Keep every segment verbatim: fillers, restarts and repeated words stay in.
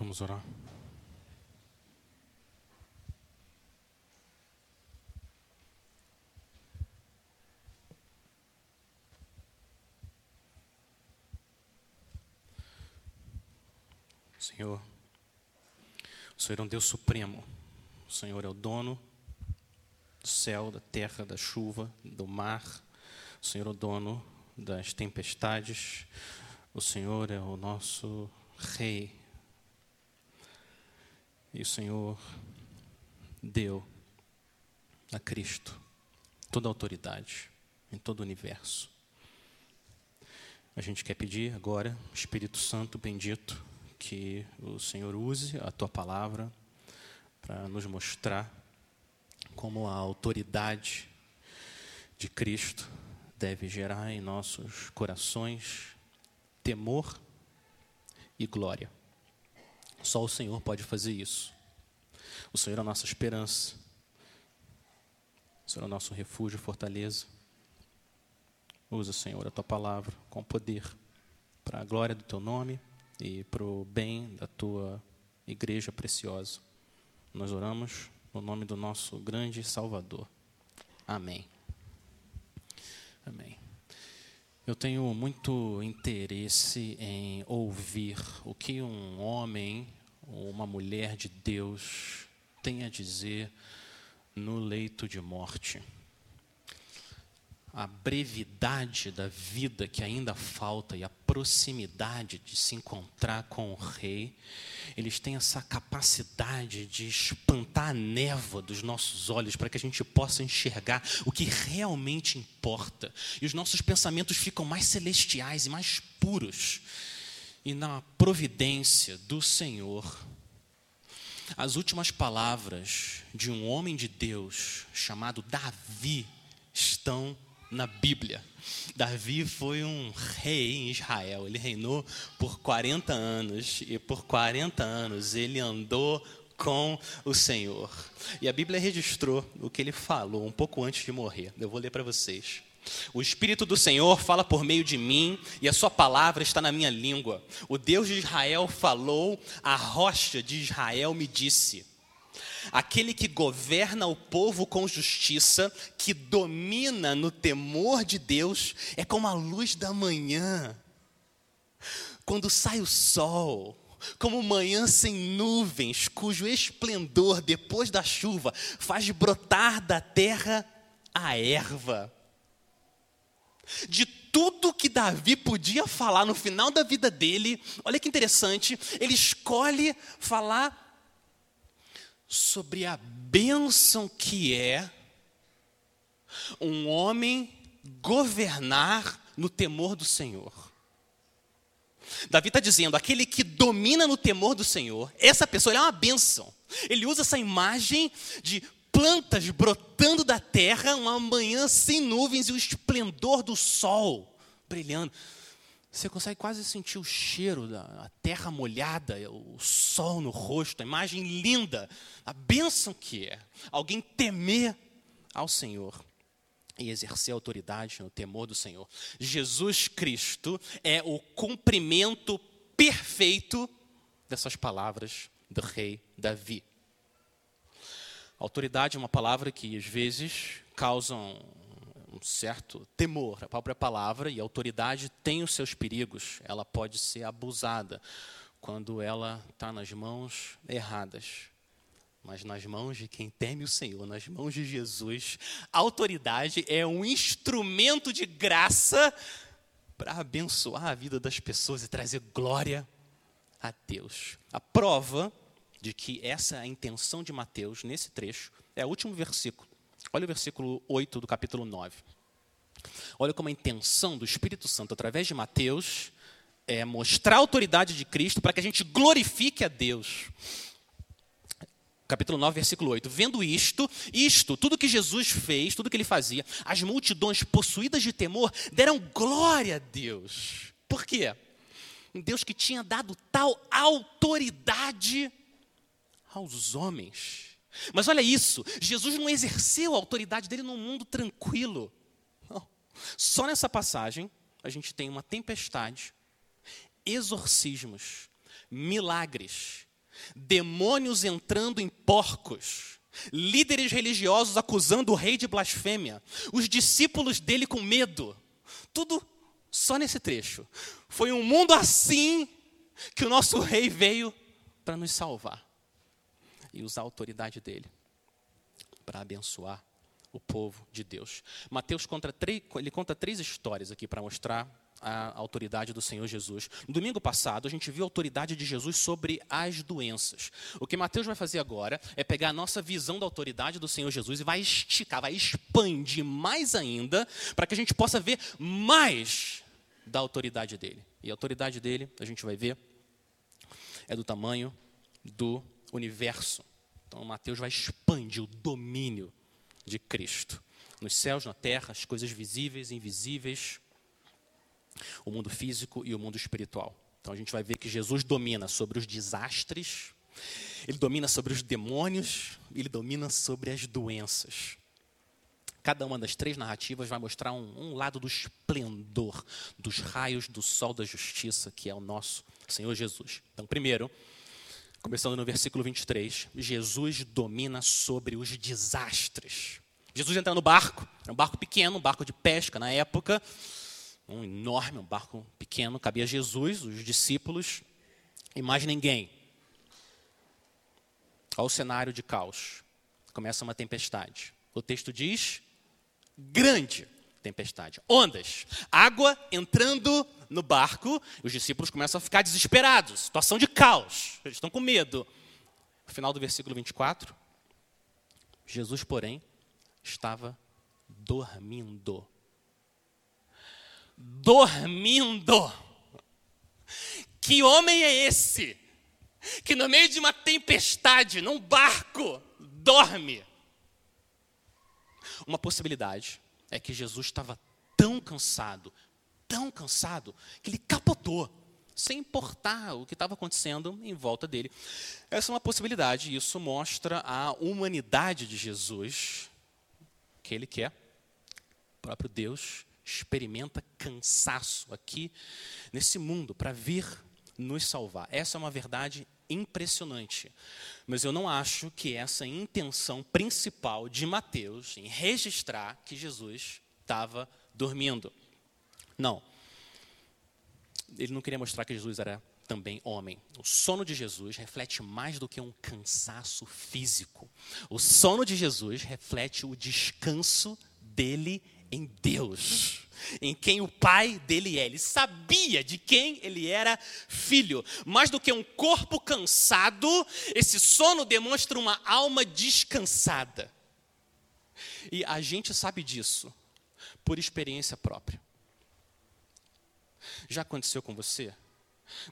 Vamos orar. Senhor, o Senhor é um Deus supremo. O Senhor é o dono do céu, da terra, da chuva, do mar. O Senhor é o dono das tempestades. O Senhor é o nosso Rei. E o Senhor deu a Cristo toda a autoridade em todo o universo. A gente quer pedir agora, Espírito Santo bendito, que o Senhor use a Tua palavra para nos mostrar como a autoridade de Cristo deve gerar em nossos corações temor e glória. Só o Senhor pode fazer isso. O Senhor é a nossa esperança. O Senhor é o nosso refúgio, fortaleza. Usa, Senhor, a Tua palavra com poder para a glória do Teu nome e para o bem da Tua igreja preciosa. Nós oramos no nome do nosso grande Salvador. Amém. Amém. Eu tenho muito interesse em ouvir o que um homem ou uma mulher de Deus tem a dizer no leito de morte. A brevidade da vida que ainda falta e a proximidade de se encontrar com o Rei, eles têm essa capacidade de espantar a névoa dos nossos olhos para que a gente possa enxergar o que realmente importa. E os nossos pensamentos ficam mais celestiais e mais puros. E na providência do Senhor, as últimas palavras de um homem de Deus chamado Davi estão na Bíblia. Davi foi um rei em Israel. Ele reinou por quarenta anos. E por quarenta anos ele andou com o Senhor. E a Bíblia registrou o que ele falou um pouco antes de morrer. Eu vou ler para vocês. O Espírito do Senhor fala por meio de mim, e a sua palavra está na minha língua. O Deus de Israel falou, a rocha de Israel me disse. Aquele que governa o povo com justiça, que domina no temor de Deus, é como a luz da manhã, quando sai o sol, como manhã sem nuvens, cujo esplendor, depois da chuva, faz brotar da terra a erva. De tudo que Davi podia falar no final da vida dele, olha que interessante, ele escolhe falar sobre a bênção que é um homem governar no temor do Senhor. Davi está dizendo, aquele que domina no temor do Senhor, essa pessoa é uma bênção. Ele usa essa imagem de plantas brotando da terra, uma manhã sem nuvens e o esplendor do sol brilhando. Você consegue quase sentir o cheiro da terra molhada, o sol no rosto, a imagem linda, a bênção que é alguém temer ao Senhor e exercer autoridade no temor do Senhor. Jesus Cristo é o cumprimento perfeito dessas palavras do rei Davi. Autoridade é uma palavra que às vezes causa um certo temor, a própria palavra, e a autoridade tem os seus perigos. Ela pode ser abusada quando ela está nas mãos erradas. Mas nas mãos de quem teme o Senhor, nas mãos de Jesus, a autoridade é um instrumento de graça para abençoar a vida das pessoas e trazer glória a Deus. A prova de que essa é a intenção de Mateus, nesse trecho, é o último versículo. Olha o versículo oito do capítulo nove. Olha como a intenção do Espírito Santo, através de Mateus, é mostrar a autoridade de Cristo para que a gente glorifique a Deus. Capítulo nove, versículo oito. Vendo isto, isto, tudo que Jesus fez, tudo que ele fazia, as multidões possuídas de temor deram glória a Deus. Por quê? Um Deus que tinha dado tal autoridade aos homens. Mas olha isso, Jesus não exerceu a autoridade dele num mundo tranquilo. Não. Só nessa passagem, a gente tem uma tempestade, exorcismos, milagres, demônios entrando em porcos, líderes religiosos acusando o rei de blasfêmia, os discípulos dele com medo. Tudo só nesse trecho. Foi um mundo assim que o nosso rei veio para nos salvar e usar a autoridade dele para abençoar o povo de Deus. Mateus conta três, ele conta três histórias aqui para mostrar a autoridade do Senhor Jesus. No domingo passado, a gente viu a autoridade de Jesus sobre as doenças. O que Mateus vai fazer agora é pegar a nossa visão da autoridade do Senhor Jesus e vai esticar, vai expandir mais ainda, para que a gente possa ver mais da autoridade dele. E a autoridade dele, a gente vai ver, é do tamanho do universo. Então, Mateus vai expandir o domínio de Cristo. Nos céus, na terra, as coisas visíveis, invisíveis, o mundo físico e o mundo espiritual. Então a gente vai ver que Jesus domina sobre os desastres, ele domina sobre os demônios, ele domina sobre as doenças. Cada uma das três narrativas vai mostrar um, um lado do esplendor, dos raios do sol da justiça, que é o nosso Senhor Jesus. Então, primeiro, começando no versículo vinte e três, Jesus domina sobre os desastres. Jesus entra no barco, era um barco pequeno, um barco de pesca na época, um enorme, um barco pequeno, cabia Jesus, os discípulos e mais ninguém. Olha o cenário de caos. Começa uma tempestade. O texto diz, grande tempestade. Ondas, água entrando no barco, os discípulos começam a ficar desesperados. Situação de caos, eles estão com medo. No final do versículo vinte e quatro, Jesus, porém, estava dormindo. Dormindo. Que homem é esse que no meio de uma tempestade, num barco, dorme? Uma possibilidade é que Jesus estava tão cansado, tão cansado, que ele capotou, sem importar o que estava acontecendo em volta dele. Essa é uma possibilidade, e isso mostra a humanidade de Jesus, que ele quer, o próprio Deus experimenta cansaço aqui nesse mundo para vir nos salvar. Essa é uma verdade impressionante. Mas eu não acho que essa é a intenção principal de Mateus em registrar que Jesus estava dormindo. Não. Ele não queria mostrar que Jesus era também homem. O sono de Jesus reflete mais do que um cansaço físico. O sono de Jesus reflete o descanso dele em Deus, em quem o pai dele é. Ele sabia de quem ele era filho. Mais do que um corpo cansado, esse sono demonstra uma alma descansada. E a gente sabe disso por experiência própria. Já aconteceu com você?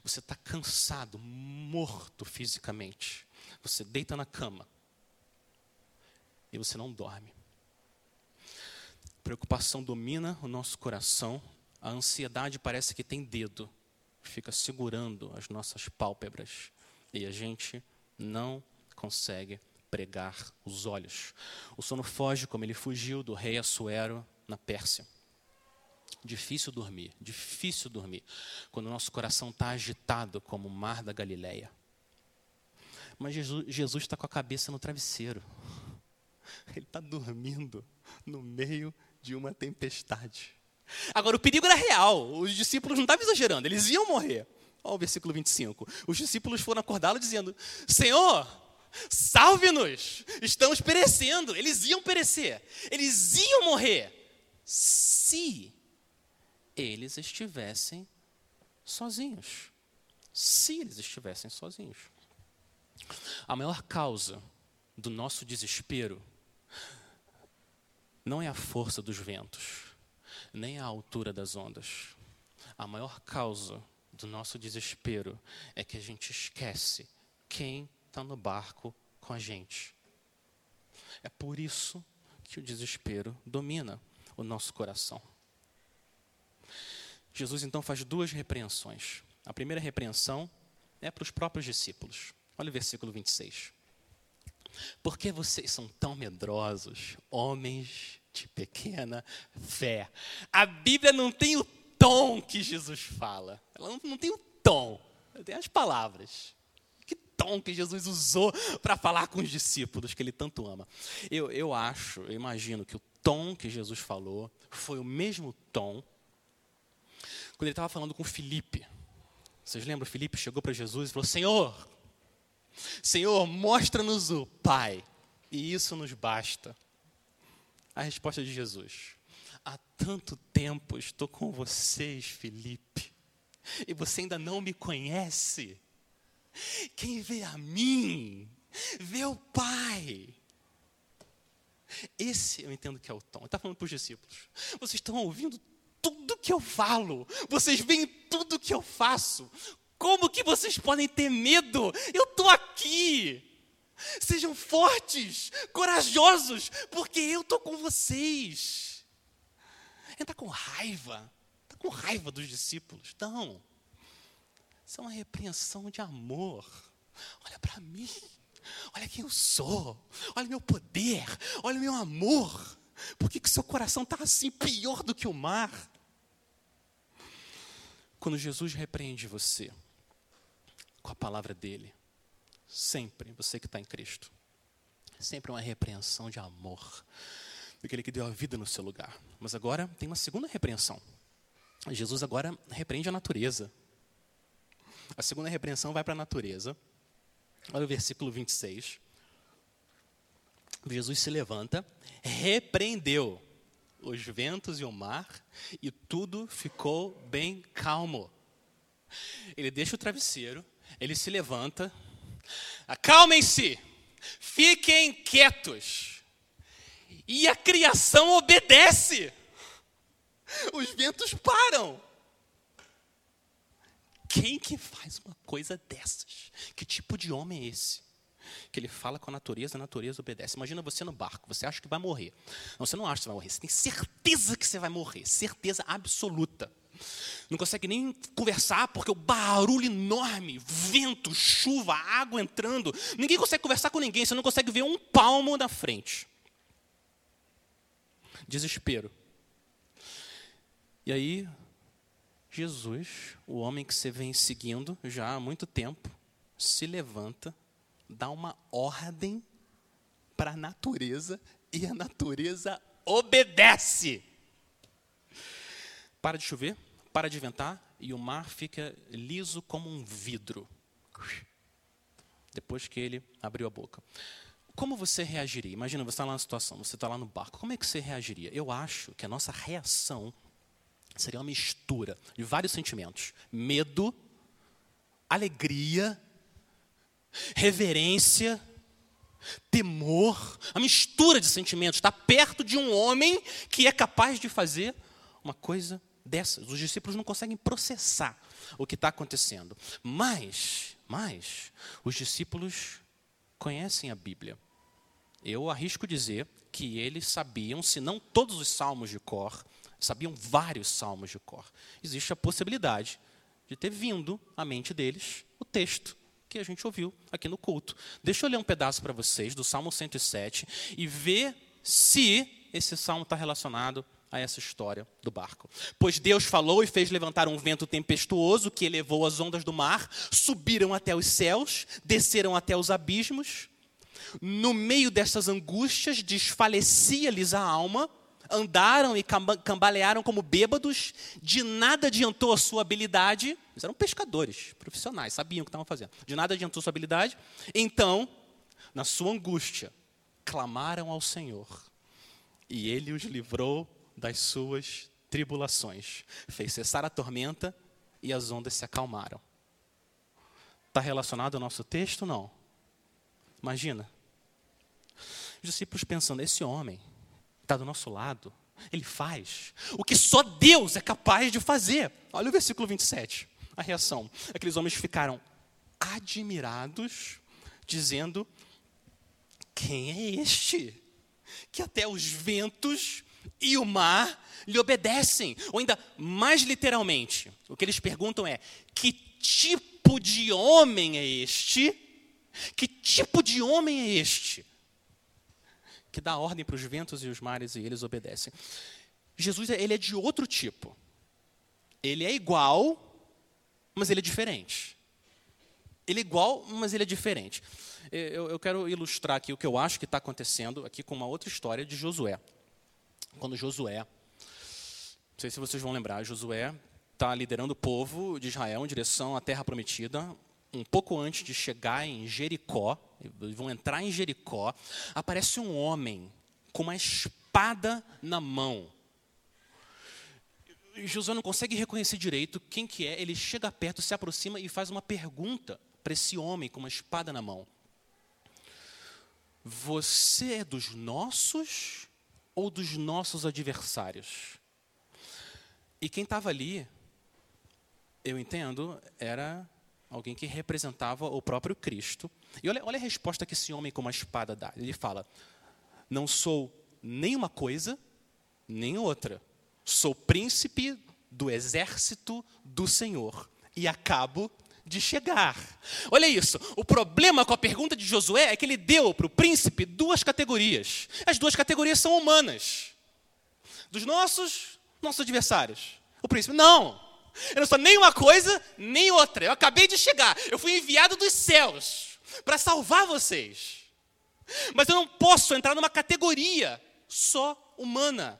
Você está cansado, morto fisicamente. Você deita na cama e você não dorme. A preocupação domina o nosso coração, a ansiedade parece que tem dedo, fica segurando as nossas pálpebras e a gente não consegue pregar os olhos. O sono foge como ele fugiu do rei Assuero na Pérsia. Difícil dormir, difícil dormir, quando o nosso coração está agitado como o mar da Galileia. Mas Jesus está com a cabeça no travesseiro, ele está dormindo no meio de uma tempestade. Agora, o perigo era real. Os discípulos não estavam exagerando. Eles iam morrer. Olha o versículo vinte e cinco. Os discípulos foram acordá-lo dizendo, Senhor, salve-nos. Estamos perecendo. Eles iam perecer. Eles iam morrer. Se eles estivessem sozinhos. Se eles estivessem sozinhos. A maior causa do nosso desespero não é a força dos ventos, nem a altura das ondas. A maior causa do nosso desespero é que a gente esquece quem está no barco com a gente. É por isso que o desespero domina o nosso coração. Jesus, então, faz duas repreensões. A primeira repreensão é para os próprios discípulos. Olha o versículo vinte e seis. Por que vocês são tão medrosos, homens de pequena fé? A Bíblia não tem o tom que Jesus fala. Ela não tem o tom. Ela tem as palavras. Que tom que Jesus usou para falar com os discípulos que ele tanto ama. Eu, eu acho, eu imagino que o tom que Jesus falou foi o mesmo tom quando ele estava falando com Filipe. Vocês lembram? Filipe chegou para Jesus e falou: Senhor, Senhor, mostra-nos o Pai, e isso nos basta. A resposta de Jesus: há tanto tempo estou com vocês, Filipe, e você ainda não me conhece. Quem vê a mim, vê o Pai. Esse eu entendo que é o tom. Ele está falando para os discípulos: vocês estão ouvindo tudo que eu falo, vocês veem tudo que eu faço. Como que vocês podem ter medo? Eu estou aqui. Sejam fortes, corajosos, porque eu estou com vocês. Ele está com raiva, está com raiva dos discípulos. Não, isso é uma repreensão de amor. Olha para mim, olha quem eu sou, olha o meu poder, olha o meu amor. Por que que seu coração está assim, pior do que o mar? Quando Jesus repreende você com a palavra dele, sempre, você que está em Cristo, sempre é uma repreensão de amor, daquele que deu a vida no seu lugar. Mas agora tem uma segunda repreensão. Jesus agora repreende a natureza. A segunda repreensão vai para a natureza. Olha o versículo vinte e seis. Jesus se levanta, repreendeu os ventos e o mar, e tudo ficou bem calmo. Ele deixa o travesseiro, ele se levanta. Acalmem-se, fiquem quietos. E a criação obedece. Os ventos param. Quem que faz uma coisa dessas? Que tipo de homem é esse? Que ele fala com a natureza, a natureza obedece. Imagina você no barco, você acha que vai morrer. Não, você não acha que vai morrer, você tem certeza que você vai morrer, certeza absoluta. Não consegue nem conversar porque o barulho enorme, vento, chuva, água entrando. Ninguém consegue conversar com ninguém, você não consegue ver um palmo na frente. Desespero. E aí, Jesus, o homem que você vem seguindo já há muito tempo, se levanta, dá uma ordem para a natureza e a natureza obedece. Para de chover, para de ventar e o mar fica liso como um vidro. Depois que ele abriu a boca. Como você reagiria? Imagina, você está lá na situação, você está lá no barco. Como é que você reagiria? Eu acho que a nossa reação seria uma mistura de vários sentimentos. Medo, alegria, reverência, temor, a mistura de sentimentos. Está perto de um homem que é capaz de fazer uma coisa dessas. Os discípulos não conseguem processar o que está acontecendo. Mas, mas, os discípulos conhecem a Bíblia. Eu arrisco dizer que eles sabiam, se não todos os salmos de cor, sabiam vários salmos de cor. Existe a possibilidade de ter vindo à mente deles o texto que a gente ouviu aqui no culto. Deixa eu ler um pedaço para vocês do Salmo cento e sete e ver se esse salmo está relacionado a essa história do barco. Pois Deus falou e fez levantar um vento tempestuoso que elevou as ondas do mar, subiram até os céus, desceram até os abismos. No meio destas angústias, desfalecia-lhes a alma, andaram e cambalearam como bêbados, de nada adiantou a sua habilidade. Eles eram pescadores, profissionais, sabiam o que estavam fazendo. De nada adiantou a sua habilidade. Então, na sua angústia, clamaram ao Senhor, e ele os livrou das suas tribulações. Fez cessar a tormenta e as ondas se acalmaram. Está relacionado ao nosso texto? Não. Imagina. Os discípulos pensando, esse homem está do nosso lado, ele faz o que só Deus é capaz de fazer. Olha o versículo vinte e sete, a reação. Aqueles homens ficaram admirados, dizendo, quem é este que até os ventos e o mar lhe obedecem? Ou ainda mais literalmente, o que eles perguntam é, que tipo de homem é este? Que tipo de homem é este? Que dá ordem para os ventos e os mares e eles obedecem. Jesus, ele é de outro tipo. Ele é igual, mas ele é diferente. Ele é igual, mas ele é diferente. Eu, eu quero ilustrar aqui o que eu acho que está acontecendo aqui com uma outra história de Josué. Quando Josué, não sei se vocês vão lembrar, Josué está liderando o povo de Israel em direção à Terra Prometida, um pouco antes de chegar em Jericó, vão entrar em Jericó, aparece um homem com uma espada na mão. Josué não consegue reconhecer direito quem que é, ele chega perto, se aproxima e faz uma pergunta para esse homem com uma espada na mão. Você é dos nossos ou dos nossos adversários? E quem estava ali, eu entendo, era alguém que representava o próprio Cristo. E olha, olha a resposta que esse homem com uma espada dá. Ele fala, não sou nem uma coisa, nem outra. Sou príncipe do exército do Senhor e acabo de chegar. Olha isso, o problema com a pergunta de Josué é que ele deu para o príncipe duas categorias. As duas categorias são humanas. Dos nossos, nossos adversários. O príncipe, não, eu não sou nem uma coisa, nem outra. Eu acabei de chegar, eu fui enviado dos céus para salvar vocês. Mas eu não posso entrar numa categoria só humana.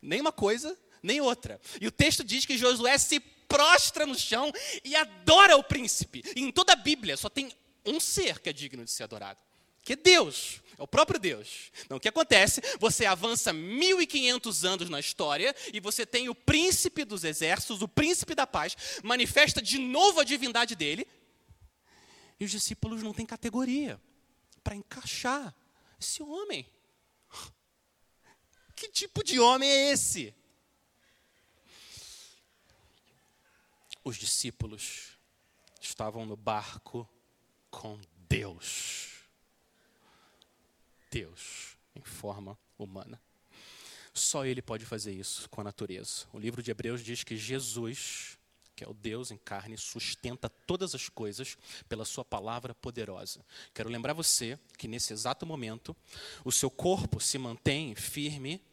Nem uma coisa, nem outra. E o texto diz que Josué se prostra no chão e adora o príncipe. E em toda a Bíblia só tem um ser que é digno de ser adorado, que é Deus, é o próprio Deus. Então, o que acontece? Você avança mil e quinhentos anos na história e você tem o príncipe dos exércitos, o príncipe da paz, manifesta de novo a divindade dele. E os discípulos não têm categoria para encaixar esse homem. Que tipo de homem é esse? Os discípulos estavam no barco com Deus. Deus em forma humana. Só ele pode fazer isso com a natureza. O livro de Hebreus diz que Jesus, que é o Deus em carne, sustenta todas as coisas pela sua palavra poderosa. Quero lembrar você que, nesse exato momento, o seu corpo se mantém firme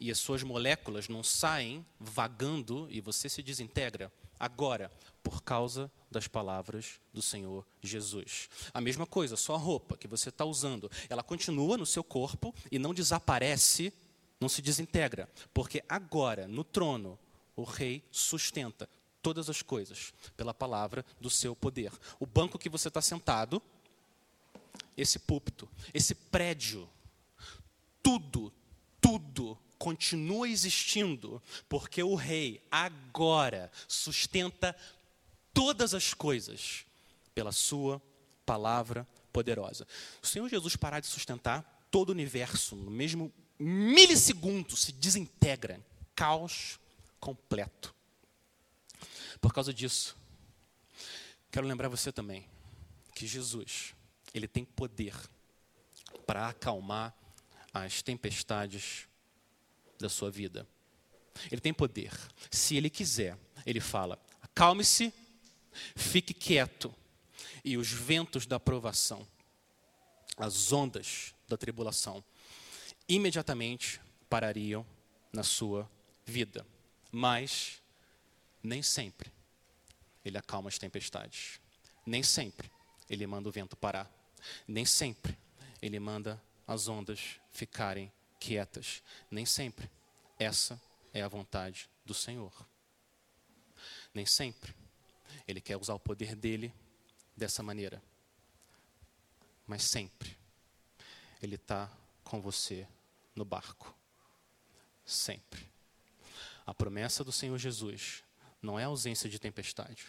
e as suas moléculas não saem vagando e você se desintegra agora por causa das palavras do Senhor Jesus. A mesma coisa, sua roupa que você está usando, ela continua no seu corpo e não desaparece, não se desintegra, porque agora, no trono, o Rei sustenta todas as coisas pela palavra do seu poder. O banco que você está sentado, esse púlpito, esse prédio, tudo, tudo continua existindo, porque o Rei agora sustenta todas as coisas pela sua palavra poderosa. Se o Senhor Jesus parar de sustentar, todo o universo, no mesmo milissegundo, se desintegra. Caos completo. Por causa disso, quero lembrar você também que Jesus, ele tem poder para acalmar as tempestades da sua vida. Ele tem poder. Se ele quiser, ele fala, acalme-se, fique quieto, e os ventos da provação, as ondas da tribulação, imediatamente parariam na sua vida. Mas nem sempre ele acalma as tempestades. Nem sempre ele manda o vento parar. Nem sempre ele manda as ondas ficarem quietas. Nem sempre essa é a vontade do Senhor. Nem sempre ele quer usar o poder dele dessa maneira. Mas sempre ele está com você no barco. Sempre. A promessa do Senhor Jesus não é a ausência de tempestade.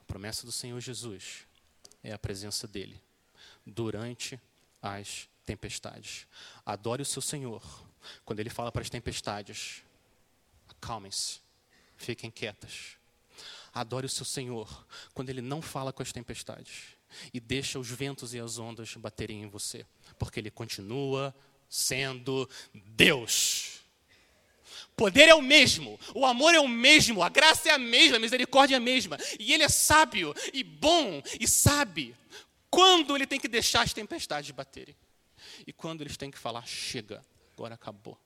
A promessa do Senhor Jesus é a presença dele durante as tempestades. Adore o seu Senhor quando ele fala para as tempestades, acalmem-se, fiquem quietas. Adore o seu Senhor quando ele não fala com as tempestades e deixa os ventos e as ondas baterem em você, porque ele continua sendo Deus. Poder é o mesmo, o amor é o mesmo, a graça é a mesma, a misericórdia é a mesma. E ele é sábio e bom e sabe quando ele tem que deixar as tempestades baterem. E quando eles têm que falar, chega, agora acabou.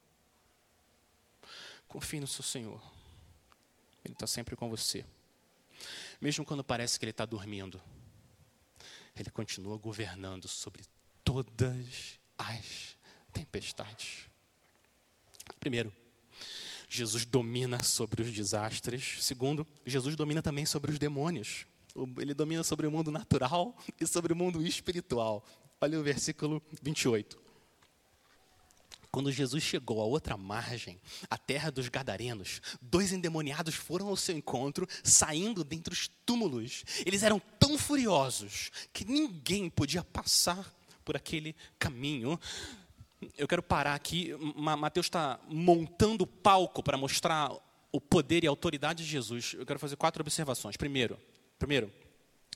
Confie no seu Senhor. Ele está sempre com você. Mesmo quando parece que ele está dormindo, Ele continua governando sobre todas as tempestades. Primeiro, Jesus domina sobre os desastres. Segundo, Jesus domina também sobre os demônios. Ele domina sobre o mundo natural e sobre o mundo espiritual. Olha o versículo vinte e oito. Quando Jesus chegou à outra margem, à terra dos Gadarenos, dois endemoniados foram ao seu encontro, saindo dentre os túmulos. Eles eram tão furiosos que ninguém podia passar por aquele caminho. Eu quero parar aqui. Mateus está montando o palco para mostrar o poder e a autoridade de Jesus. Eu quero fazer quatro observações. Primeiro, primeiro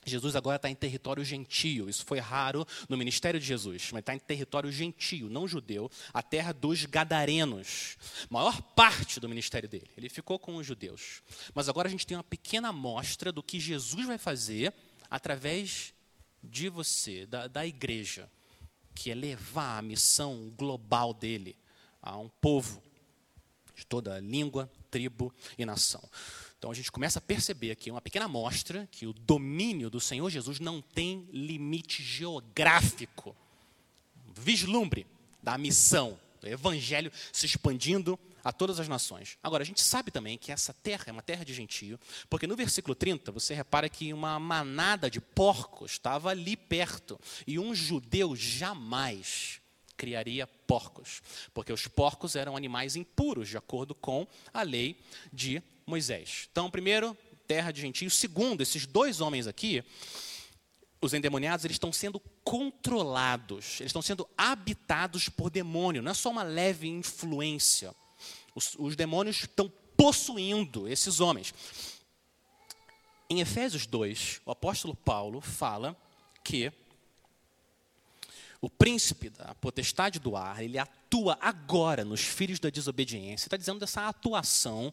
Jesus agora está em território gentio. Isso foi raro no ministério de Jesus, mas está em território gentio, não judeu, a terra dos Gadarenos. Maior parte do ministério dele. Ele ficou com os judeus. Mas agora a gente tem uma pequena amostra do que Jesus vai fazer através de você, da, da igreja, que é levar a missão global dele a um povo de toda língua, tribo e nação. Então, a gente começa a perceber aqui uma pequena amostra que o domínio do Senhor Jesus não tem limite geográfico. Vislumbre da missão, do evangelho se expandindo a todas as nações. Agora, a gente sabe também que essa terra é uma terra de gentio, porque no versículo trinta, você repara que uma manada de porcos estava ali perto, e um judeu jamais criaria porcos, porque os porcos eram animais impuros, de acordo com a lei de Moisés. Então, primeiro, terra de gentios. Segundo, esses dois homens aqui, os endemoniados, eles estão sendo controlados, eles estão sendo habitados por demônio. Não é só uma leve influência. Os, os demônios estão possuindo esses homens. Em Efésios dois, o apóstolo Paulo fala que o príncipe da potestade do ar, ele atua agora nos filhos da desobediência. Está dizendo dessa atuação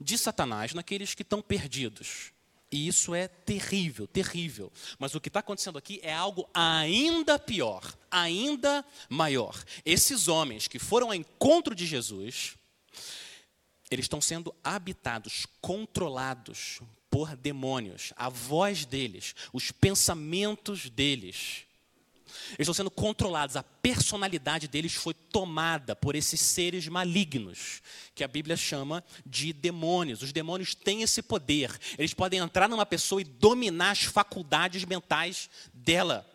de Satanás naqueles que estão perdidos. E isso é terrível, terrível. Mas o que está acontecendo aqui é algo ainda pior, ainda maior. Esses homens que foram ao encontro de Jesus, eles estão sendo habitados, controlados por demônios. A voz deles, os pensamentos deles, eles estão sendo controlados. A personalidade deles foi tomada por esses seres malignos, que a Bíblia chama de demônios. Os demônios têm esse poder. Eles podem entrar numa pessoa e dominar as faculdades mentais dela.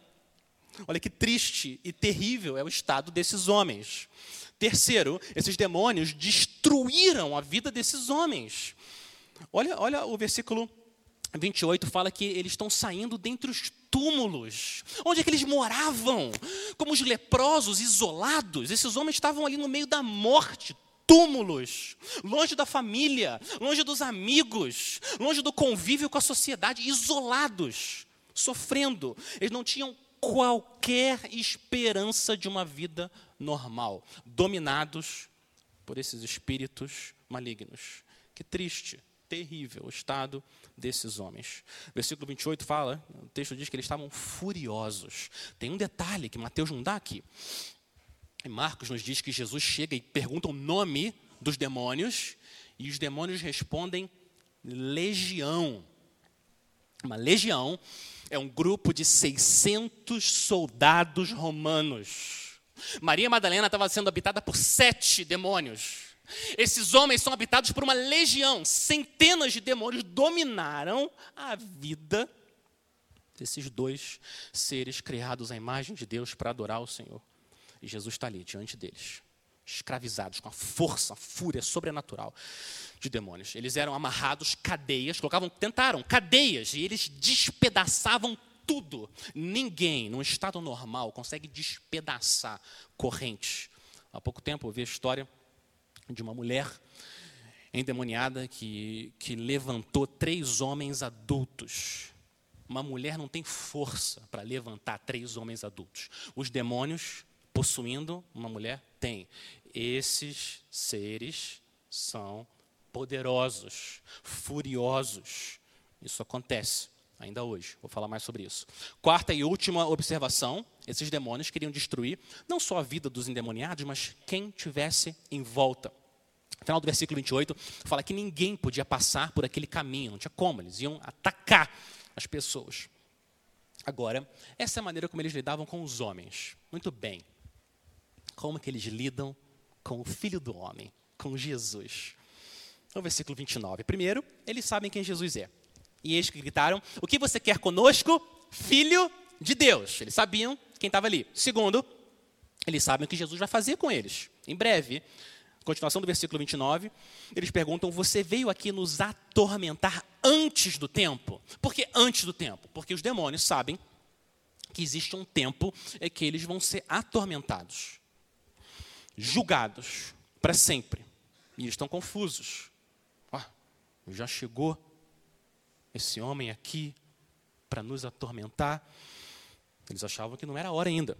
Olha que triste e terrível é o estado desses homens. Terceiro, esses demônios destruíram a vida desses homens. Olha, olha o versículo vinte e oito, fala que eles estão saindo dentre os túmulos. Onde é que eles moravam? Como os leprosos, isolados. Esses homens estavam ali no meio da morte. Túmulos. Longe da família. Longe dos amigos. Longe do convívio com a sociedade. Isolados. Sofrendo. Eles não tinham qualquer esperança de uma vida normal. Dominados por esses espíritos malignos. Que triste. Terrível o estado desses homens. O versículo vinte e oito fala, o texto diz que eles estavam furiosos. Tem um detalhe que Mateus não dá aqui. E Marcos nos diz que Jesus chega e pergunta o nome dos demônios, e os demônios respondem legião. Uma legião é um grupo de seiscentos soldados romanos. Maria Madalena estava sendo habitada por sete demônios. Esses homens são habitados por uma legião. Centenas de demônios dominaram a vida desses dois seres criados à imagem de Deus para adorar o Senhor. E Jesus está ali, diante deles, escravizados com a força, a fúria sobrenatural de demônios. Eles eram amarrados, cadeias, colocavam, tentaram, cadeias, e eles despedaçavam tudo. Ninguém, num estado normal, consegue despedaçar correntes. Há pouco tempo eu vi a história de uma mulher endemoniada que, que levantou três homens adultos. Uma mulher não tem força para levantar três homens adultos. Os demônios, possuindo uma mulher, têm. Esses seres são poderosos, furiosos. Isso acontece ainda hoje. Vou falar mais sobre isso. Quarta e última observação. Esses demônios queriam destruir não só a vida dos endemoniados, mas quem tivesse em volta. No final do versículo vinte e oito, fala que ninguém podia passar por aquele caminho. Não tinha como, eles iam atacar as pessoas. Agora, essa é a maneira como eles lidavam com os homens. Muito bem. Como que eles lidam com o Filho do Homem, com Jesus? No versículo vinte e nove. Primeiro, eles sabem quem Jesus é. E eles gritaram: o que você quer conosco, Filho de Deus? Eles sabiam quem estava ali. Segundo, eles sabem o que Jesus vai fazer com eles. Em breve, continuação do versículo vinte e nove, eles perguntam: você veio aqui nos atormentar antes do tempo? Por que antes do tempo? Porque os demônios sabem que existe um tempo em que eles vão ser atormentados, julgados para sempre. E estão confusos. Ah, já chegou esse homem aqui para nos atormentar? Eles achavam que não era a hora ainda.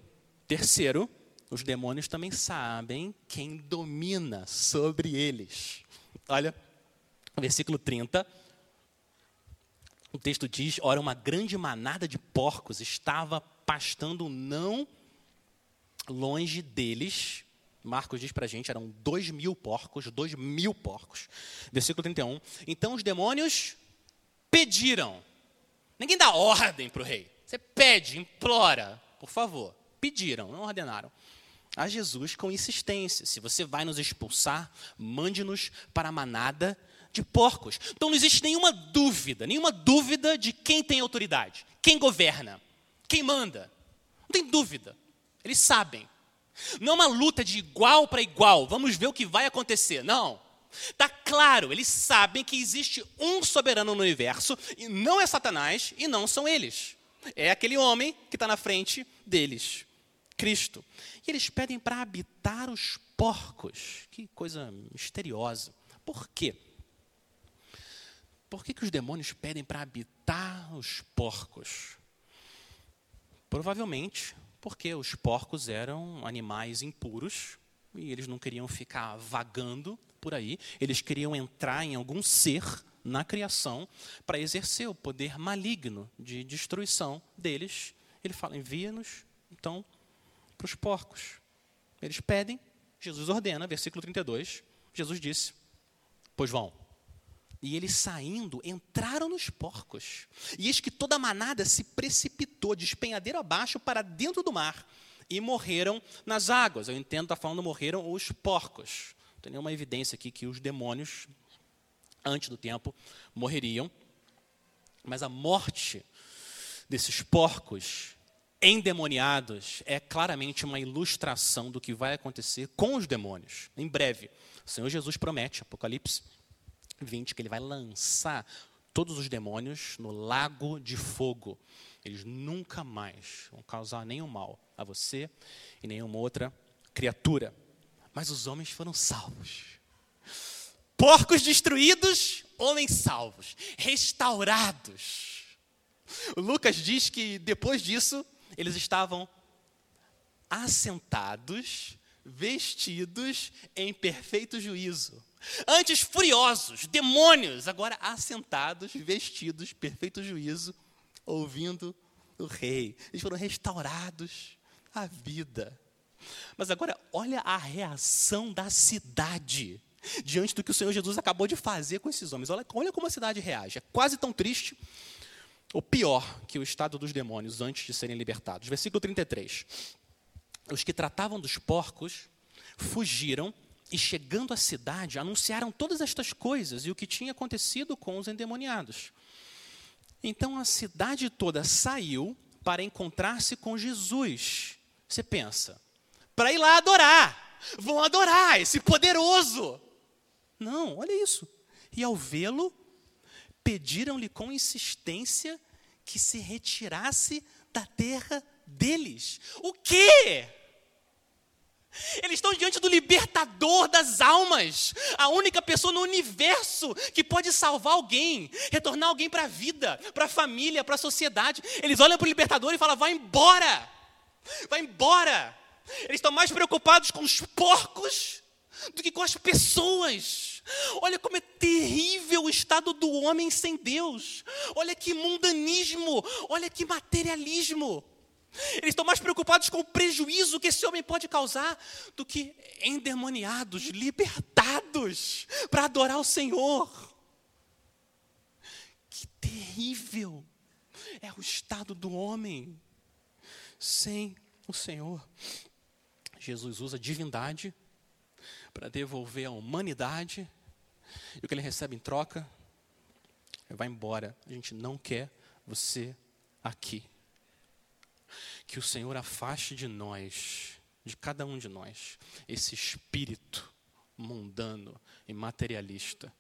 Terceiro, os demônios também sabem quem domina sobre eles. Olha, versículo trinta, o texto diz: ora, uma grande manada de porcos estava pastando não longe deles. Marcos diz para a gente, eram dois mil porcos, dois mil porcos. Versículo trinta e um, então os demônios pediram. Ninguém dá ordem para o rei. Você pede, implora, por favor. Pediram, não ordenaram. A Jesus com insistência: se você vai nos expulsar, mande-nos para a manada de porcos. Então não existe nenhuma dúvida, nenhuma dúvida de quem tem autoridade, quem governa, quem manda. Não tem dúvida. Eles sabem. Não é uma luta de igual para igual, vamos ver o que vai acontecer. Não. Está claro, eles sabem que existe um soberano no universo, e não é Satanás, e não são eles. É aquele homem que está na frente deles, Cristo. E eles pedem para habitar os porcos. Que coisa misteriosa. Por quê? Por que que os demônios pedem para habitar os porcos? Provavelmente porque os porcos eram animais impuros e eles não queriam ficar vagando por aí. Eles queriam entrar em algum ser na criação para exercer o poder maligno de destruição deles. Ele fala: envia-nos, então, para os porcos. Eles pedem, Jesus ordena, versículo trinta e dois, Jesus disse: pois vão. E eles, saindo, entraram nos porcos. E eis que toda a manada se precipitou de despenhadeiro abaixo para dentro do mar e morreram nas águas. Eu entendo que está falando morreram os porcos. Não tem nenhuma evidência aqui que os demônios, antes do tempo, morreriam. Mas a morte desses porcos endemoniados é claramente uma ilustração do que vai acontecer com os demônios. Em breve, o Senhor Jesus promete, Apocalipse vinte, que ele vai lançar todos os demônios no lago de fogo. Eles nunca mais vão causar nenhum mal a você e nenhuma outra criatura. Mas os homens foram salvos. Porcos destruídos, homens salvos, restaurados. O Lucas diz que depois disso, eles estavam assentados, vestidos em perfeito juízo. Antes furiosos, demônios, agora assentados, vestidos, perfeito juízo, ouvindo o rei. Eles foram restaurados à vida. Mas agora, olha a reação da cidade diante do que o Senhor Jesus acabou de fazer com esses homens. Olha, olha como a cidade reage. É quase tão triste, ou pior, que o estado dos demônios antes de serem libertados. Versículo trinta e três. Os que tratavam dos porcos fugiram e, chegando à cidade, anunciaram todas estas coisas e o que tinha acontecido com os endemoniados. Então a cidade toda saiu para encontrar-se com Jesus. Você pensa, para ir lá adorar. Vão adorar esse poderoso. Não, olha isso. E ao vê-lo, pediram-lhe com insistência que se retirasse da terra deles. O quê? Eles estão diante do libertador das almas, a única pessoa no universo que pode salvar alguém, retornar alguém para a vida, para a família, para a sociedade. Eles olham para o libertador e falam: vai embora, vai embora. Eles estão mais preocupados com os porcos do que com as pessoas. Olha como é terrível o estado do homem sem Deus. Olha que mundanismo, olha que materialismo. Eles estão mais preocupados com o prejuízo que esse homem pode causar do que endemoniados, libertados para adorar o Senhor. Que terrível é o estado do homem sem o Senhor. Jesus usa a divindade para devolver a humanidade, e o que ele recebe em troca é: vai embora, a gente não quer você aqui. Que o Senhor afaste de nós, de cada um de nós, esse espírito mundano e materialista.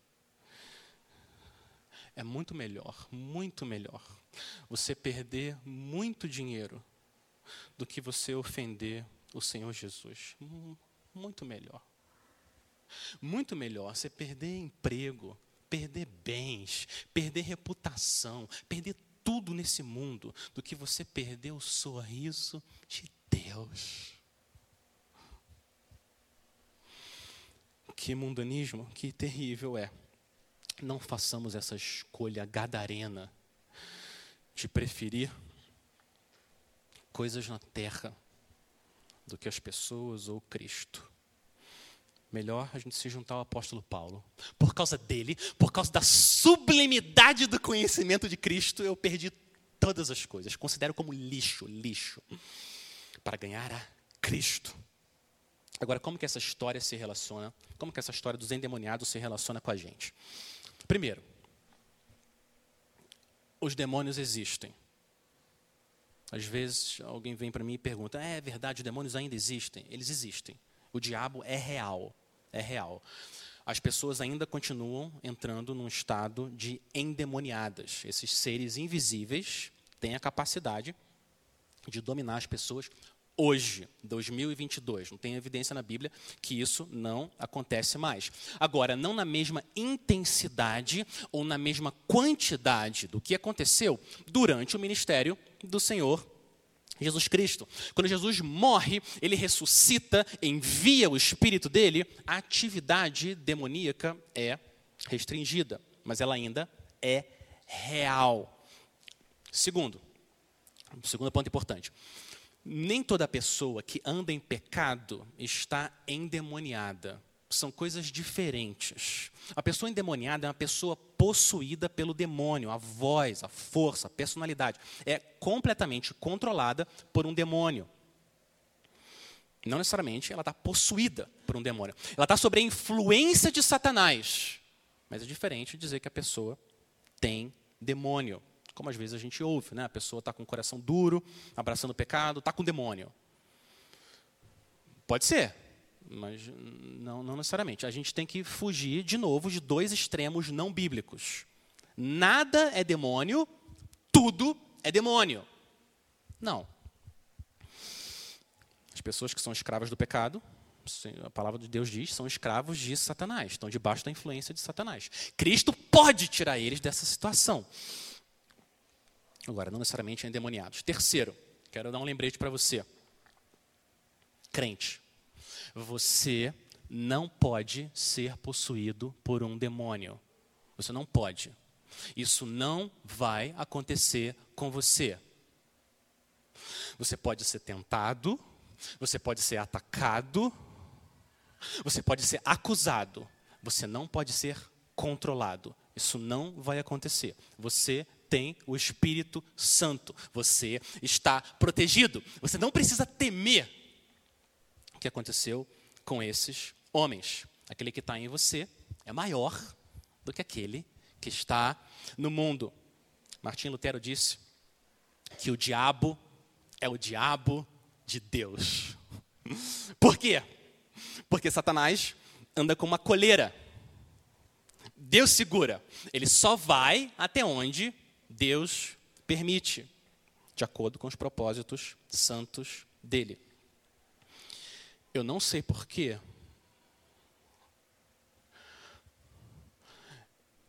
É muito melhor, muito melhor você perder muito dinheiro do que você ofender o Senhor Jesus. Muito melhor. Muito melhor você perder emprego, perder bens, perder reputação, perder tudo nesse mundo, do que você perder o sorriso de Deus. Que mundanismo, que terrível é. Não façamos essa escolha gadarena de preferir coisas na terra do que as pessoas ou Cristo. Melhor a gente se juntar ao apóstolo Paulo. Por causa dele, por causa da sublimidade do conhecimento de Cristo, eu perdi todas as coisas. Considero como lixo, lixo, para ganhar a Cristo. Agora, como que essa história se relaciona? Como que essa história dos endemoniados se relaciona com a gente? Primeiro, os demônios existem. Às vezes, alguém vem para mim e pergunta: é verdade, os demônios ainda existem? Eles existem. O diabo é real, é real. As pessoas ainda continuam entrando num estado de endemoniadas. Esses seres invisíveis têm a capacidade de dominar as pessoas hoje, dois mil e vinte e dois. Não tem evidência na Bíblia que isso não acontece mais. Agora, não na mesma intensidade ou na mesma quantidade do que aconteceu durante o ministério do Senhor Jesus Cristo. Quando Jesus morre, ele ressuscita, envia o espírito dele, a atividade demoníaca é restringida, mas ela ainda é real. Segundo, um segundo ponto importante: nem toda pessoa que anda em pecado está endemoniada. São coisas diferentes. A pessoa endemoniada é uma pessoa possuída pelo demônio. A voz, a força, a personalidade é completamente controlada por um demônio. Não necessariamente ela está possuída por um demônio. Ela está sob a influência de Satanás. Mas é diferente dizer que a pessoa tem demônio. Como às vezes a gente ouve, né? A pessoa está com o coração duro, abraçando o pecado, está com demônio. Pode ser. Mas não, não necessariamente. A gente tem que fugir, de novo, de dois extremos não bíblicos. Nada é demônio, tudo é demônio. Não. As pessoas que são escravas do pecado, a palavra de Deus diz, são escravos de Satanás, estão debaixo da influência de Satanás. Cristo pode tirar eles dessa situação. Agora, não necessariamente endemoniados. Terceiro, quero dar um lembrete para você. Crente. Você não pode ser possuído por um demônio. Você não pode. Isso não vai acontecer com você. Você pode ser tentado, você pode ser atacado, você pode ser acusado. Você não pode ser controlado. Isso não vai acontecer. Você tem o Espírito Santo. Você está protegido. Você não precisa temer o que aconteceu com esses homens. Aquele que está em você é maior do que aquele que está no mundo. Martim Lutero disse que o diabo é o diabo de Deus. Por quê? Porque Satanás anda com uma coleira. Deus segura. Ele só vai até onde Deus permite, de acordo com os propósitos santos dele. Eu não sei porquê.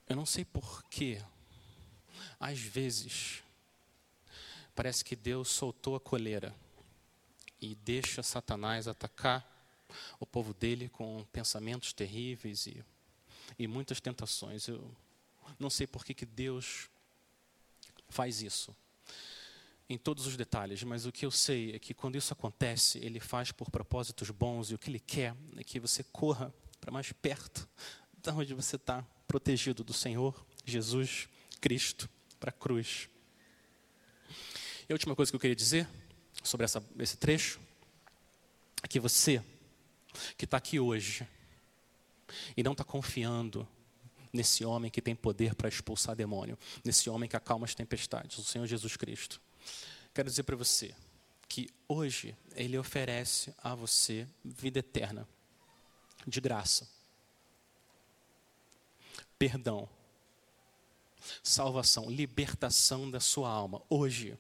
Eu não sei porquê. Às vezes, parece que Deus soltou a coleira e deixa Satanás atacar o povo dele com pensamentos terríveis e, e muitas tentações. Eu não sei porquê que Deus faz isso em todos os detalhes, mas o que eu sei é que quando isso acontece, ele faz por propósitos bons, e o que ele quer é que você corra para mais perto de onde você está, protegido do Senhor Jesus Cristo, para a cruz. E a última coisa que eu queria dizer sobre essa, esse trecho é que você que está aqui hoje e não está confiando nesse homem que tem poder para expulsar demônio, nesse homem que acalma as tempestades, o Senhor Jesus Cristo, quero dizer para você que hoje Ele oferece a você vida eterna, de graça, perdão, salvação, libertação da sua alma. Hoje,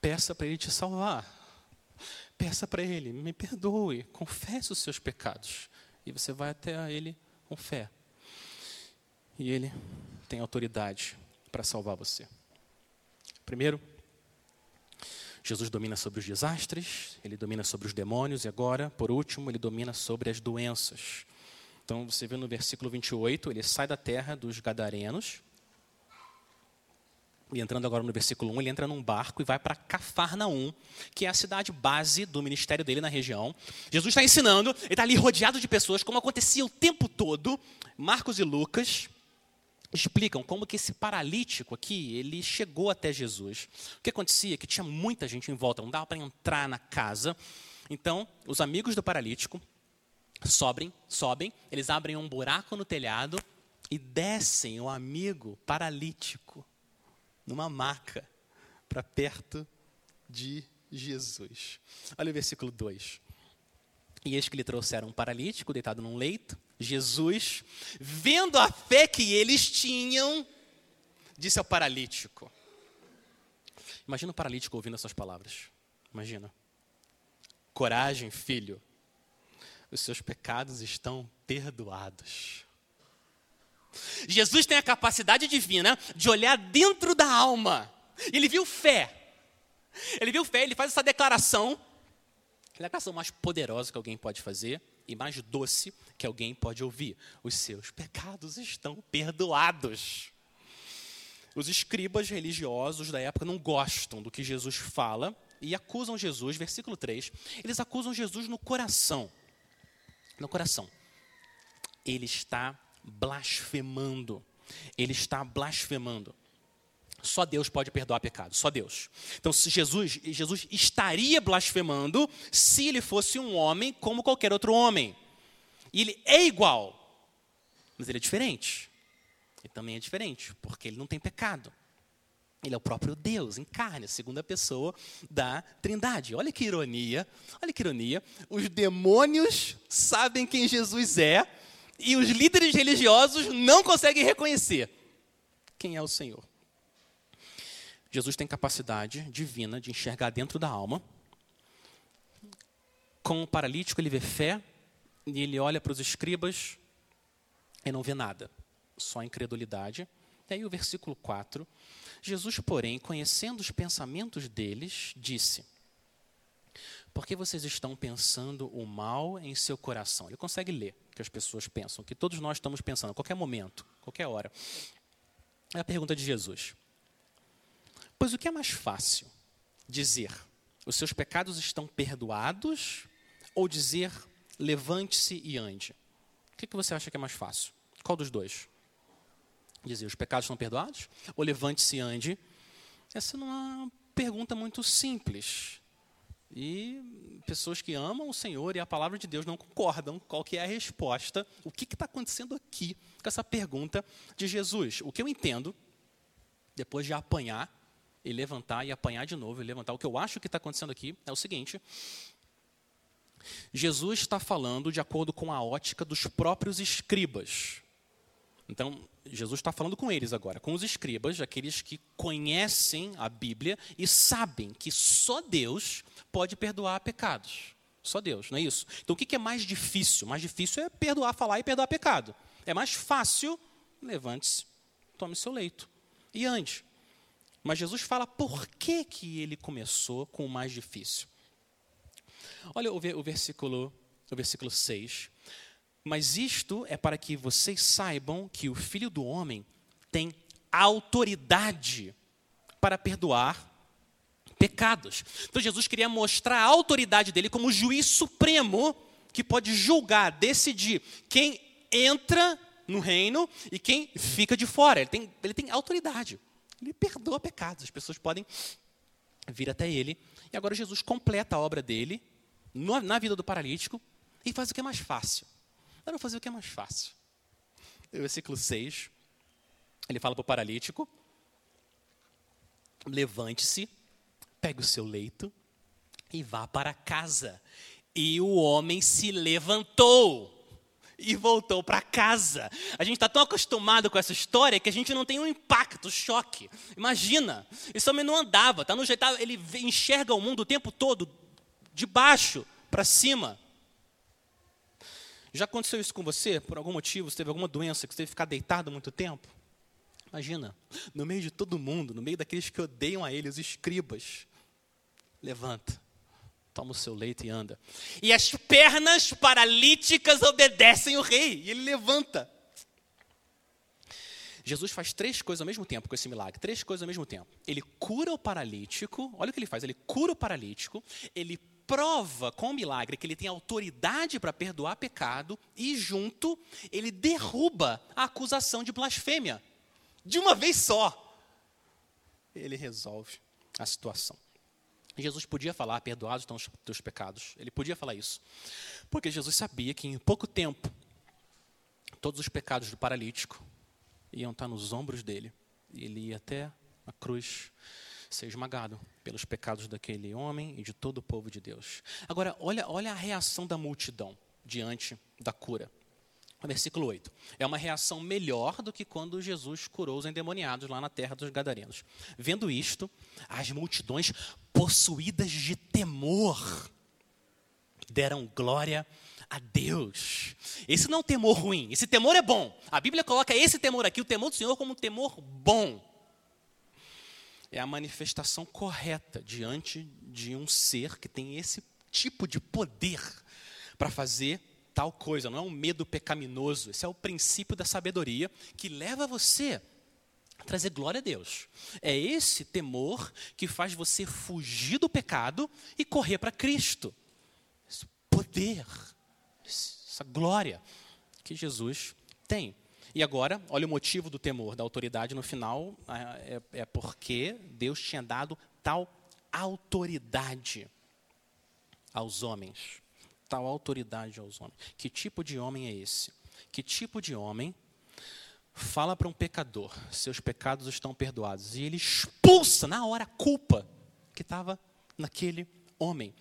peça para Ele te salvar, peça para Ele, me perdoe, confesse os seus pecados, e você vai até Ele com fé. E Ele tem autoridade para salvar você. Primeiro, Jesus domina sobre os desastres, Ele domina sobre os demônios e agora, por último, Ele domina sobre as doenças. Então, você vê no versículo vinte e oito, Ele sai da terra dos gadarenos e entrando agora no versículo um, Ele entra num barco e vai para Cafarnaum, que é a cidade base do ministério dEle na região. Jesus está ensinando, Ele está ali rodeado de pessoas, como acontecia o tempo todo. Marcos e Lucas explicam como que esse paralítico aqui, ele chegou até Jesus. O que acontecia é que tinha muita gente em volta, não dava para entrar na casa. Então, os amigos do paralítico sobem, sobem, eles abrem um buraco no telhado e descem o amigo paralítico numa maca para perto de Jesus. Olha o versículo dois. E eis que lhe trouxeram um paralítico deitado num leito. Jesus, vendo a fé que eles tinham, disse ao paralítico. Imagina o paralítico ouvindo essas palavras. Imagina. Coragem, filho. Os seus pecados estão perdoados. Jesus tem a capacidade divina de olhar dentro da alma. Ele viu fé. Ele viu fé, ele faz essa declaração. A declaração mais poderosa que alguém pode fazer e mais doce que alguém pode ouvir. Os seus pecados estão perdoados. Os escribas religiosos da época não gostam do que Jesus fala e acusam Jesus, versículo três, eles acusam Jesus no coração. No coração. Ele está blasfemando. Ele está blasfemando. Só Deus pode perdoar pecado, só Deus. Então, se Jesus, Jesus estaria blasfemando se ele fosse um homem como qualquer outro homem. E ele é igual, mas ele é diferente. Ele também é diferente, porque ele não tem pecado. Ele é o próprio Deus, em carne, a segunda pessoa da Trindade. Olha que ironia, olha que ironia. Os demônios sabem quem Jesus é e os líderes religiosos não conseguem reconhecer quem é o Senhor. Jesus tem capacidade divina de enxergar dentro da alma. Com o paralítico, ele vê fé e ele olha para os escribas e não vê nada, só incredulidade. E aí o versículo quatro, Jesus, porém, conhecendo os pensamentos deles, disse, por que vocês estão pensando o mal em seu coração? Ele consegue ler o que as pessoas pensam, o que todos nós estamos pensando, a qualquer momento, a qualquer hora. É a pergunta de Jesus. Pois o que é mais fácil dizer, os seus pecados estão perdoados, ou dizer, levante-se e ande? O que você acha que é mais fácil? Qual dos dois? Dizer, os pecados estão perdoados, ou levante-se e ande? Essa não é uma pergunta muito simples. E pessoas que amam o Senhor e a palavra de Deus não concordam qual que é a resposta, o que está acontecendo aqui com essa pergunta de Jesus. O que eu entendo, depois de apanhar, e levantar, e apanhar de novo, e levantar. O que eu acho que está acontecendo aqui é o seguinte. Jesus está falando de acordo com a ótica dos próprios escribas. Então, Jesus está falando com eles agora, com os escribas, aqueles que conhecem a Bíblia e sabem que só Deus pode perdoar pecados. Só Deus, não é isso? Então, o que é mais difícil? Mais difícil é perdoar, falar e perdoar pecado. É mais fácil, levante-se, tome seu leito e ande. Mas Jesus fala por que, que ele começou com o mais difícil. Olha o versículo, o versículo seis. Mas isto é para que vocês saibam que o Filho do Homem tem autoridade para perdoar pecados. Então Jesus queria mostrar a autoridade dele como juiz supremo que pode julgar, decidir quem entra no reino e quem fica de fora. Ele tem, ele tem autoridade. Ele perdoa pecados. As pessoas podem vir até ele. E agora Jesus completa a obra dele no, na vida do paralítico e faz o que é mais fácil. Agora eu vou fazer o que é mais fácil. No versículo seis, ele fala para o paralítico: levante-se, pegue o seu leito e vá para casa. E o homem se levantou e voltou para casa. A gente está tão acostumado com essa história que a gente não tem um impacto, um choque. Imagina, esse homem não andava, tá no jeito, ele enxerga o mundo o tempo todo, de baixo para cima. Já aconteceu isso com você? Por algum motivo, você teve alguma doença que você teve que ficar deitado muito tempo? Imagina, no meio de todo mundo, no meio daqueles que odeiam a ele, os escribas. Levanta, toma o seu leito e anda. E as pernas paralíticas obedecem o rei, e ele levanta. Jesus faz três coisas ao mesmo tempo com esse milagre, três coisas ao mesmo tempo. Ele cura o paralítico, olha o que ele faz, ele cura o paralítico, ele prova com o milagre que ele tem autoridade para perdoar pecado e, junto, ele derruba a acusação de blasfêmia. De uma vez só, ele resolve a situação. Jesus podia falar: perdoados estão os teus pecados. Ele podia falar isso. Porque Jesus sabia que em pouco tempo, todos os pecados do paralítico iam estar nos ombros dele. E ele ia até a cruz ser esmagado pelos pecados daquele homem e de todo o povo de Deus. Agora, olha, olha a reação da multidão diante da cura. Versículo oito. É uma reação melhor do que quando Jesus curou os endemoniados lá na terra dos gadarenos. Vendo isto, as multidões, possuídas de temor, deram glória a Deus. Esse não é um temor ruim, esse temor é bom. A Bíblia coloca esse temor aqui, o temor do Senhor, como um temor bom. É a manifestação correta diante de um ser que tem esse tipo de poder para fazer tal coisa, não é um medo pecaminoso. Esse é o princípio da sabedoria que leva você a trazer glória a Deus. É esse temor que faz você fugir do pecado e correr para Cristo. Esse poder, essa glória que Jesus tem. E agora, olha o motivo do temor, da autoridade no final, é, é porque Deus tinha dado tal autoridade aos homens. Tal autoridade aos homens. Que tipo de homem é esse? Que tipo de homem fala para um pecador: seus pecados estão perdoados, e ele expulsa na hora a culpa que estava naquele homem?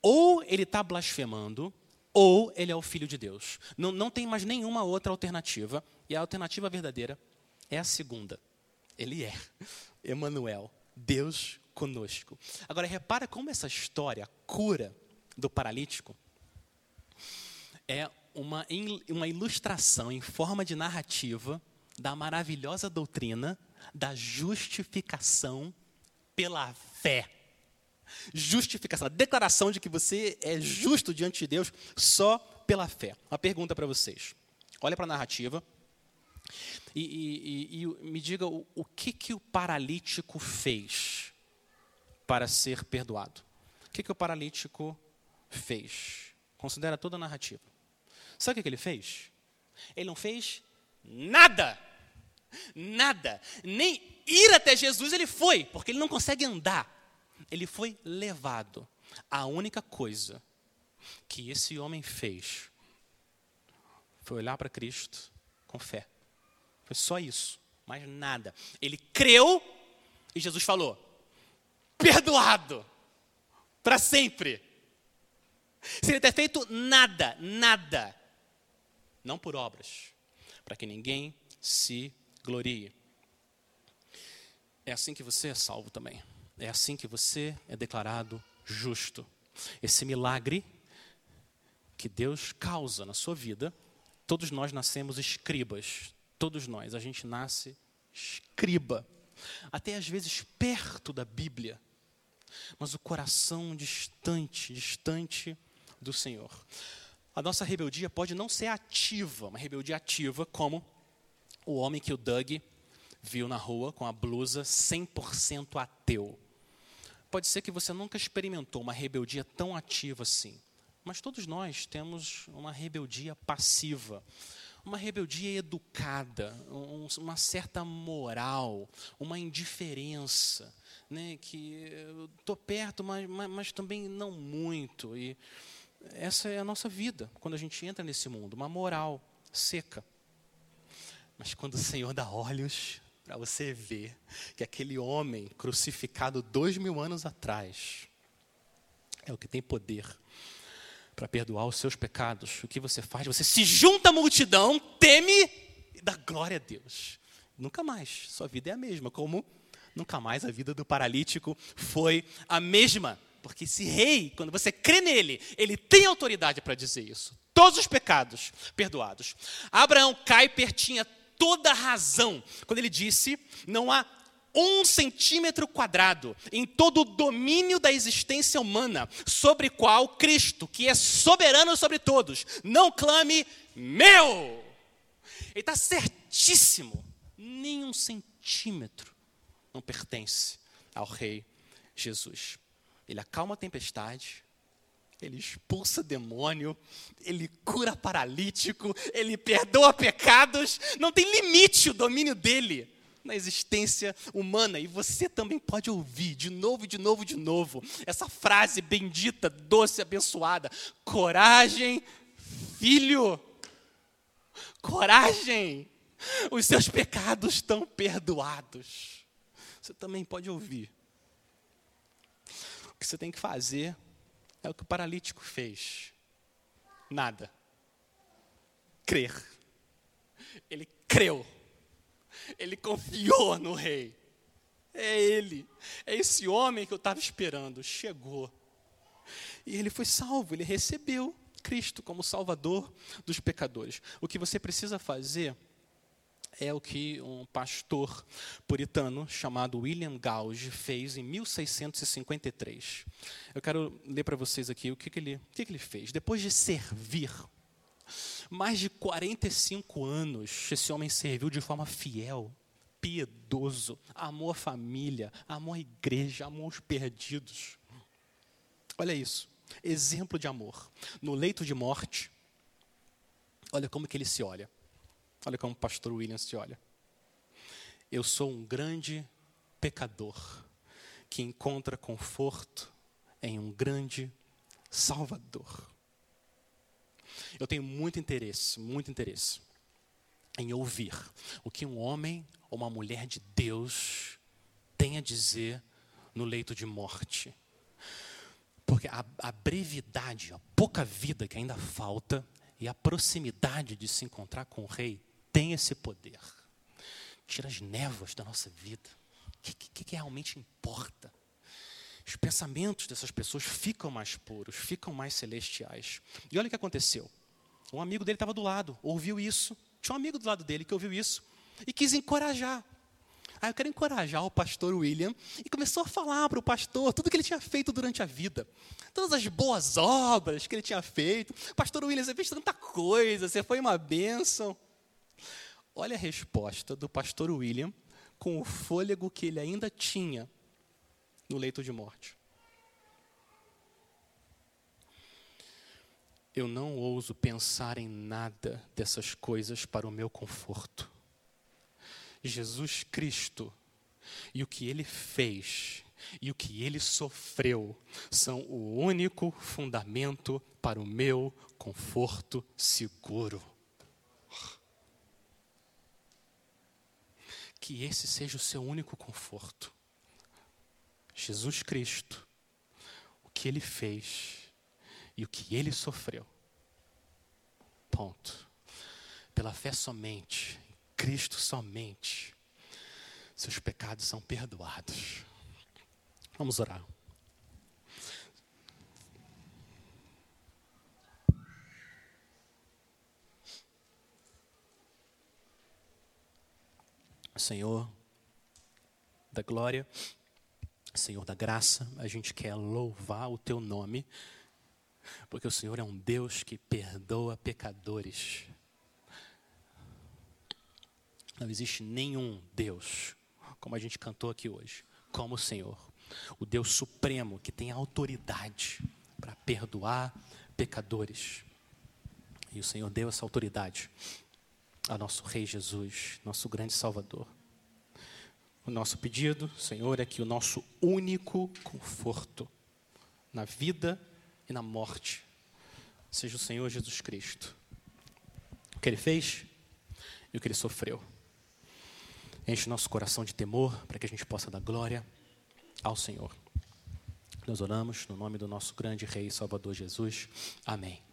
Ou ele está blasfemando, ou ele é o Filho de Deus. Não, não tem mais nenhuma outra alternativa, e a alternativa verdadeira é a segunda. Ele é Emanuel, Deus conosco. Agora, repara como essa história, a cura do paralítico, é uma, uma ilustração em forma de narrativa da maravilhosa doutrina da justificação pela fé. Justificação, a declaração de que você é justo diante de Deus só pela fé. Uma pergunta para vocês. Olha para a narrativa e, e, e, e me diga o, o que, que o paralítico fez para ser perdoado. O que, que o paralítico fez? Considera toda a narrativa. Sabe o que ele fez? Ele não fez nada. Nada. Nem ir até Jesus ele foi, porque ele não consegue andar. Ele foi levado. A única coisa que esse homem fez foi olhar para Cristo com fé. Foi só isso, mais nada. Ele creu e Jesus falou: perdoado para sempre. Sem ele ter feito nada, nada. Não por obras, para que ninguém se glorie. É assim que você é salvo também. É assim que você é declarado justo. Esse milagre que Deus causa na sua vida, todos nós nascemos escribas. Todos nós, a gente nasce escriba. Até às vezes perto da Bíblia, mas o coração distante, distante do Senhor. A nossa rebeldia pode não ser ativa, uma rebeldia ativa como o homem que o Doug viu na rua com a blusa cem por cento ateu. Pode ser que você nunca experimentou uma rebeldia tão ativa assim, mas todos nós temos uma rebeldia passiva, Uma rebeldia educada, um, uma certa moral, uma indiferença, né, que eu estou perto, mas, mas, mas também não muito. E essa é a nossa vida, quando a gente entra nesse mundo, uma moral seca. Mas quando o Senhor dá olhos para você ver que aquele homem crucificado dois mil anos atrás é o que tem poder para perdoar os seus pecados. O que você faz? Você se junta à multidão, teme e dá glória a Deus. Nunca mais. Sua vida é a mesma, como nunca mais a vida do paralítico foi a mesma. Porque esse rei, quando você crê nele, ele tem autoridade para dizer isso. Todos os pecados perdoados. Abraão Kuyper tinha toda a razão quando ele disse: não há um centímetro quadrado em todo o domínio da existência humana sobre qual Cristo, que é soberano sobre todos, não clame meu. Ele está certíssimo. Nem um centímetro não pertence ao rei Jesus. Ele acalma a tempestade, ele expulsa demônio, ele cura paralítico, ele perdoa pecados. Não tem limite o domínio dele na existência humana. E você também pode ouvir de novo, de novo, de novo, essa frase bendita, doce, abençoada. Coragem, filho. Coragem. Os seus pecados estão perdoados. Você também pode ouvir. O que você tem que fazer é o que o paralítico fez. Nada. Crer. Ele creu. Ele confiou no rei. É ele. É esse homem que eu estava esperando. Chegou. E ele foi salvo. Ele recebeu Cristo como salvador dos pecadores. O que você precisa fazer é o que um pastor puritano chamado William Gouge fez em mil seiscentos e cinquenta e três. Eu quero ler para vocês aqui o que, que, ele, o que, que ele fez. Depois de servir mais de quarenta e cinco anos, esse homem serviu de forma fiel, piedoso, amou a família, amou a igreja, amou os perdidos. Olha isso, exemplo de amor. No leito de morte, olha como que ele se olha. Olha como o pastor William se olha. Eu sou um grande pecador que encontra conforto em um grande Salvador. Eu tenho muito interesse, muito interesse em ouvir o que um homem ou uma mulher de Deus tem a dizer no leito de morte. Porque a, a brevidade, a pouca vida que ainda falta e a proximidade de se encontrar com o rei tem esse poder. Tira as névoas da nossa vida. O que, que, que realmente importa? Os pensamentos dessas pessoas ficam mais puros, ficam mais celestiais. E olha o que aconteceu. Um amigo dele estava do lado, ouviu isso. Tinha um amigo do lado dele que ouviu isso e quis encorajar. Ah, eu quero encorajar o pastor William. E começou a falar para o pastor tudo que ele tinha feito durante a vida. Todas as boas obras que ele tinha feito. Pastor William, você fez tanta coisa, você foi uma bênção. Olha a resposta do pastor William com o fôlego que ele ainda tinha no leito de morte. Eu não ouso pensar em nada dessas coisas para o meu conforto. Jesus Cristo e o que ele fez e o que ele sofreu são o único fundamento para o meu conforto seguro. Que esse seja o seu único conforto. Jesus Cristo, o que ele fez e o que ele sofreu. Ponto. Pela fé somente, Cristo somente, seus pecados são perdoados. Vamos orar. Senhor da glória, Senhor da graça, a gente quer louvar o teu nome, porque o Senhor é um Deus que perdoa pecadores. Não existe nenhum Deus, como a gente cantou aqui hoje, como o Senhor. O Deus supremo que tem autoridade para perdoar pecadores. E o Senhor deu essa autoridade ao nosso Rei Jesus, nosso grande Salvador. O nosso pedido, Senhor, é que o nosso único conforto na vida e na morte seja o Senhor Jesus Cristo. O que Ele fez e o que Ele sofreu. Enche nosso coração de temor para que a gente possa dar glória ao Senhor. Nós oramos no nome do nosso grande Rei e Salvador Jesus. Amém.